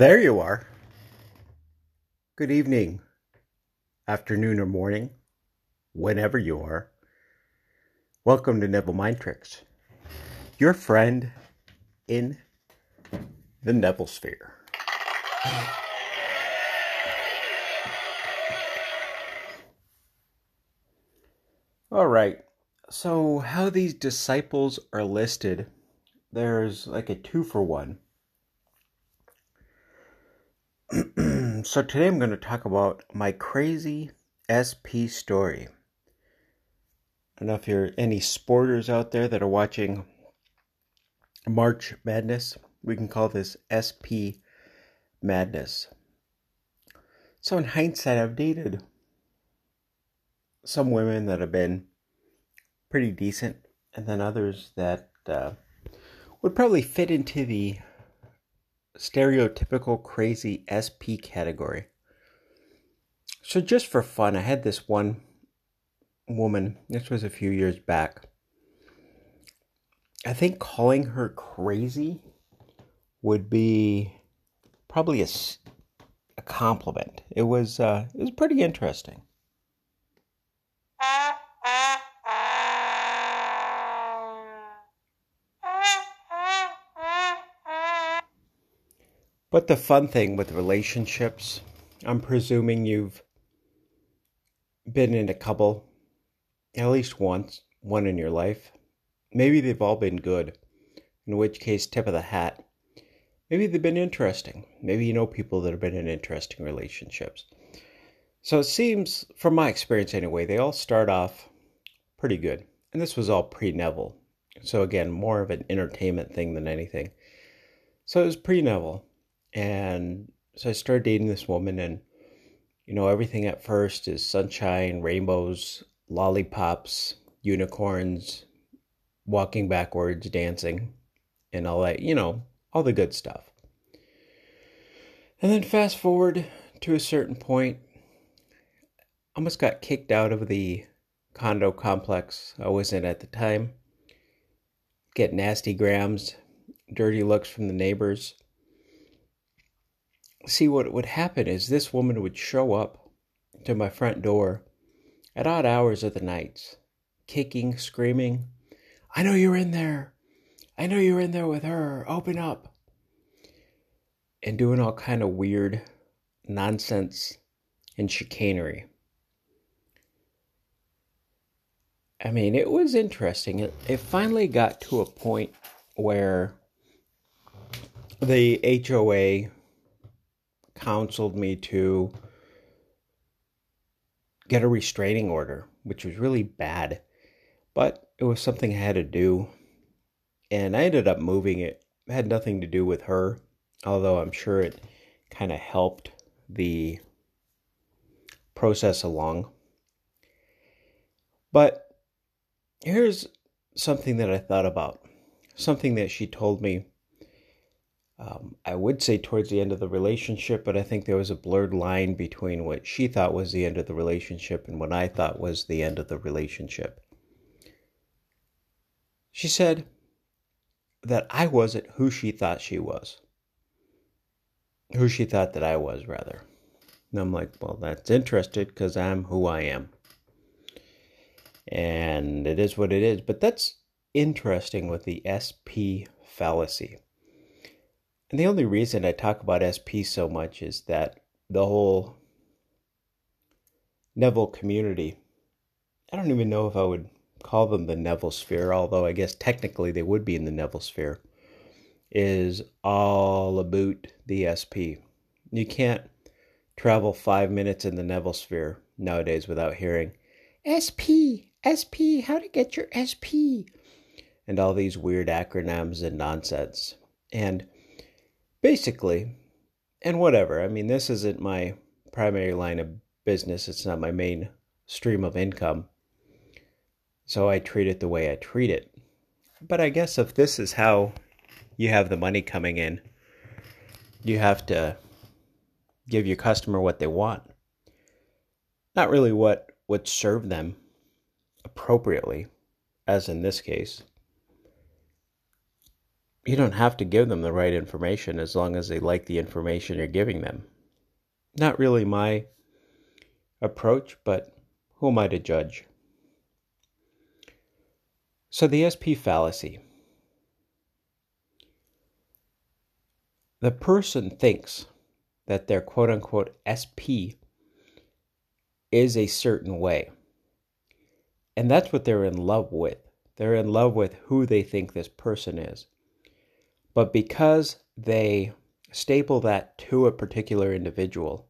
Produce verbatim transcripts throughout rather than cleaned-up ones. There you are. Good evening, afternoon or morning, whenever you are. Welcome to Neville Mind Tricks, your friend in the Neville Sphere. All right, so how these disciples are listed, there's like a two for one. So today I'm going to talk about my crazy S P story. I don't know if you're any sporters out there that are watching March Madness. We can call this S P Madness. So in hindsight, I've dated some women that have been pretty decent, and then others that uh, would probably fit into the stereotypical crazy S P category. So just for fun, I had this one woman, this was a few years back. I think calling her crazy would be probably a, a compliment. It was uh, it was pretty interesting. But the fun thing with relationships, I'm presuming you've been in a couple at least once, one in your life. Maybe they've all been good, in which case, tip of the hat. Maybe they've been interesting. Maybe you know people that have been in interesting relationships. So it seems, from my experience anyway, they all start off pretty good. And this was all pre-Neville. So again, more of an entertainment thing than anything. So it was pre-Neville. And so I started dating this woman, and, you know, everything at first is sunshine, rainbows, lollipops, unicorns, walking backwards, dancing, and all that, you know, all the good stuff. And then fast forward to a certain point, almost got kicked out of the condo complex I was in at the time. Get nasty grams, dirty looks from the neighbors. See, what would happen is this woman would show up to my front door at odd hours of the nights, kicking, screaming, "I know you're in there. I know you're in there with her. Open up." And doing all kind of weird nonsense and chicanery. I mean, it was interesting. It, it finally got to a point where the H O A counseled me to get a restraining order, which was really bad, but it was something I had to do, and I ended up moving it. It had nothing to do with her, although I'm sure it kind of helped the process along. But here's something that I thought about, something that she told me. Um, I would say towards the end of the relationship, but I think there was a blurred line between what she thought was the end of the relationship and what I thought was the end of the relationship. She said that I wasn't who she thought she was. Who she thought that I was, rather. And I'm like, well, that's interesting because I'm who I am. And it is what it is. But that's interesting with the S P fallacy. And the only reason I talk about S P so much is that the whole Neville community, I don't even know if I would call them the Neville Sphere, although I guess technically they would be in the Neville Sphere, is all about the S P. You can't travel five minutes in the Neville Sphere nowadays without hearing, S P, S P, how to get your S P, and all these weird acronyms and nonsense. And basically, and whatever, I mean, this isn't my primary line of business. It's not my main stream of income. So I treat it the way I treat it. But I guess if this is how you have the money coming in, you have to give your customer what they want. Not really what would serve them appropriately, as in this case. you don't have to give them the right information as long as they like the information you're giving them. Not really my approach, but who am I to judge? So the S P fallacy. The person thinks that their quote-unquote S P is a certain way. And that's what they're in love with. They're in love with who they think this person is. But because they staple that to a particular individual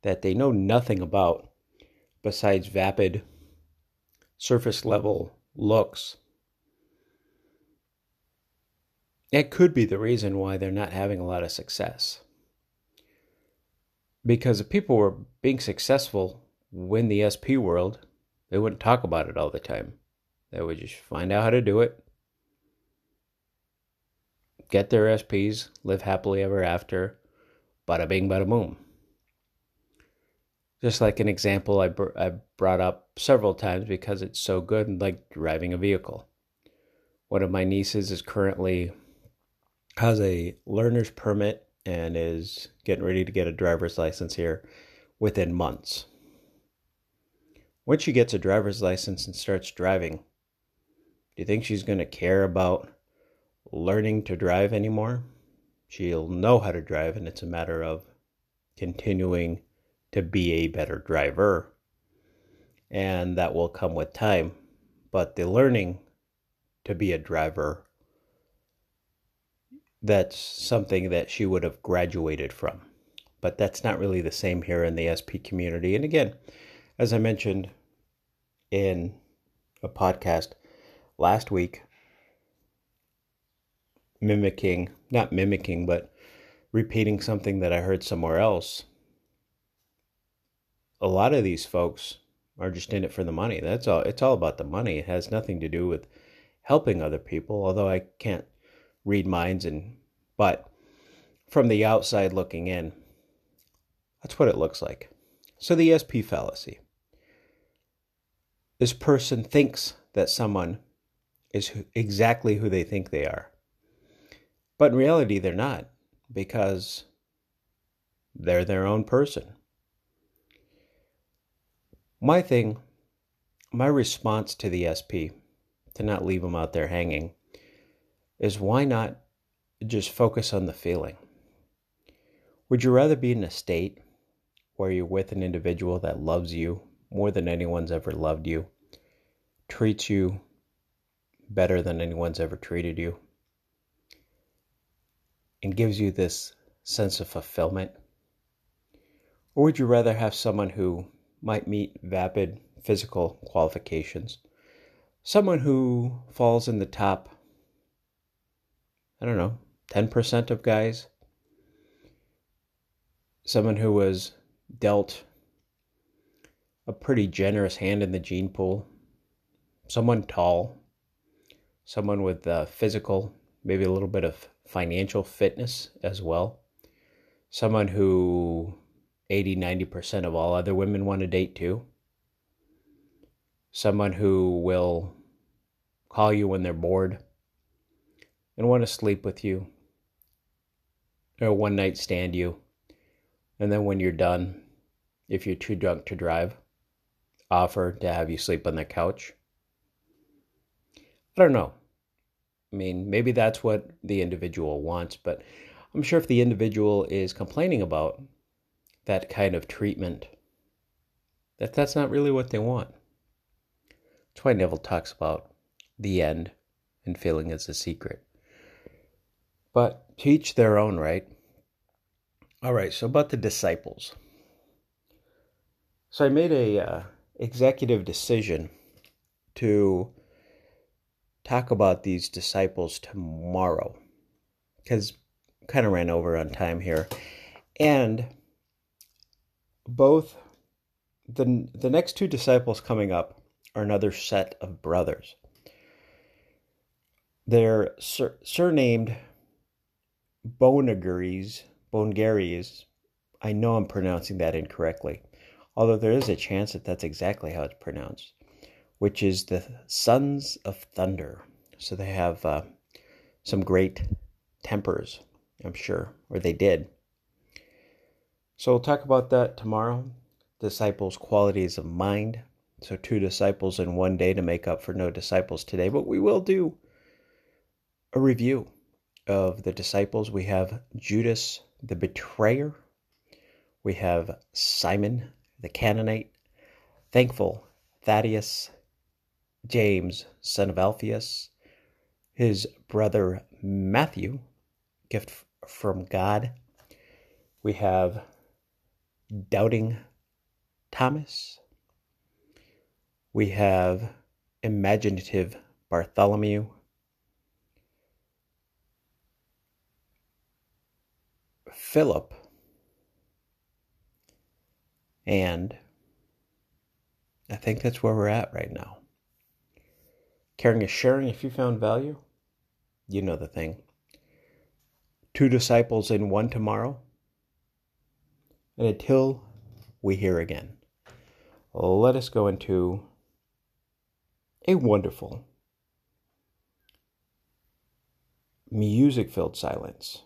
that they know nothing about besides vapid, surface-level looks, it could be the reason why they're not having a lot of success. Because if people were being successful in the S P world, they wouldn't talk about it all the time. They would just find out how to do it, get their S Ps, live happily ever after, bada bing, bada boom. Just like an example I, br- I brought up several times because it's so good, like driving a vehicle. One of my nieces is currently has a learner's permit and is getting ready to get a driver's license here within months. Once she gets a driver's license and starts driving, do you think she's going to care about learning to drive anymore? She'll know how to drive, and it's a matter of continuing to be a better driver, and that will come with time. But the learning to be a driver, that's something that she would have graduated from. But that's not really the same here in the S P community. And again, as I mentioned in a podcast last week, mimicking, not mimicking, but repeating something that I heard somewhere else, a lot of these folks are just in it for the money. That's all. It's all about the money. It has nothing to do with helping other people, although I can't read minds, and but from the outside looking in, that's what it looks like. So the S P fallacy. This person thinks that someone is who, exactly who they think they are. But in reality, they're not, because they're their own person. My thing, my response to the S P, to not leave them out there hanging, is why not just focus on the feeling? Would you rather be in a state where you're with an individual that loves you more than anyone's ever loved you, treats you better than anyone's ever treated you, and gives you this sense of fulfillment? Or would you rather have someone who might meet vapid physical qualifications, someone who falls in the top, I don't know, ten percent of guys, someone who was dealt a pretty generous hand in the gene pool, someone tall, someone with uh, physical, maybe a little bit of financial fitness as well, someone who eighty, ninety percent of all other women want to date too, someone who will call you when they're bored and want to sleep with you, or one night stand you, and then when you're done, if you're too drunk to drive, offer to have you sleep on their couch. I don't know. I mean, maybe that's what the individual wants, but I'm sure if the individual is complaining about that kind of treatment, that that's not really what they want. That's why Neville talks about the end and feeling is a secret. But to each their own, right? All right, so about the disciples. So I made a uh, executive decision to talk about these disciples tomorrow, because kind of ran over on time here. And both the, the next two disciples coming up are another set of brothers. They're sur- surnamed Boanerges. Boanerges. I know I'm pronouncing that incorrectly, although there is a chance that that's exactly how it's pronounced, which is the Sons of Thunder. So they have uh, some great tempers, I'm sure, or they did. So we'll talk about that tomorrow. Disciples' qualities of mind. So two disciples in one day to make up for no disciples today. But we will do a review of the disciples. We have Judas the betrayer. We have Simon the Canaanite. Thankful Thaddeus. James, son of Alphaeus. His brother Matthew. Gift from God. We have Doubting Thomas. We have Imaginative Bartholomew. Philip. And I think that's where we're at right now. Caring is sharing. If you found value, you know the thing. Two disciples in one tomorrow. And until we hear again, let us go into a wonderful, music-filled silence,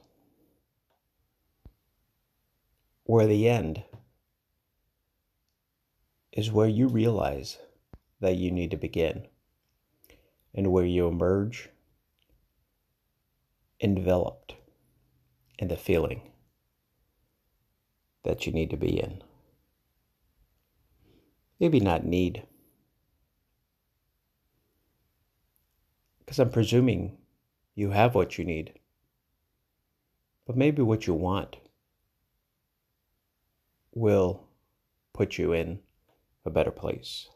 where the end is where you realize that you need to begin, and where you emerge enveloped in the feeling that you need to be in. Maybe not need. Because I'm presuming you have what you need. But maybe what you want will put you in a better place.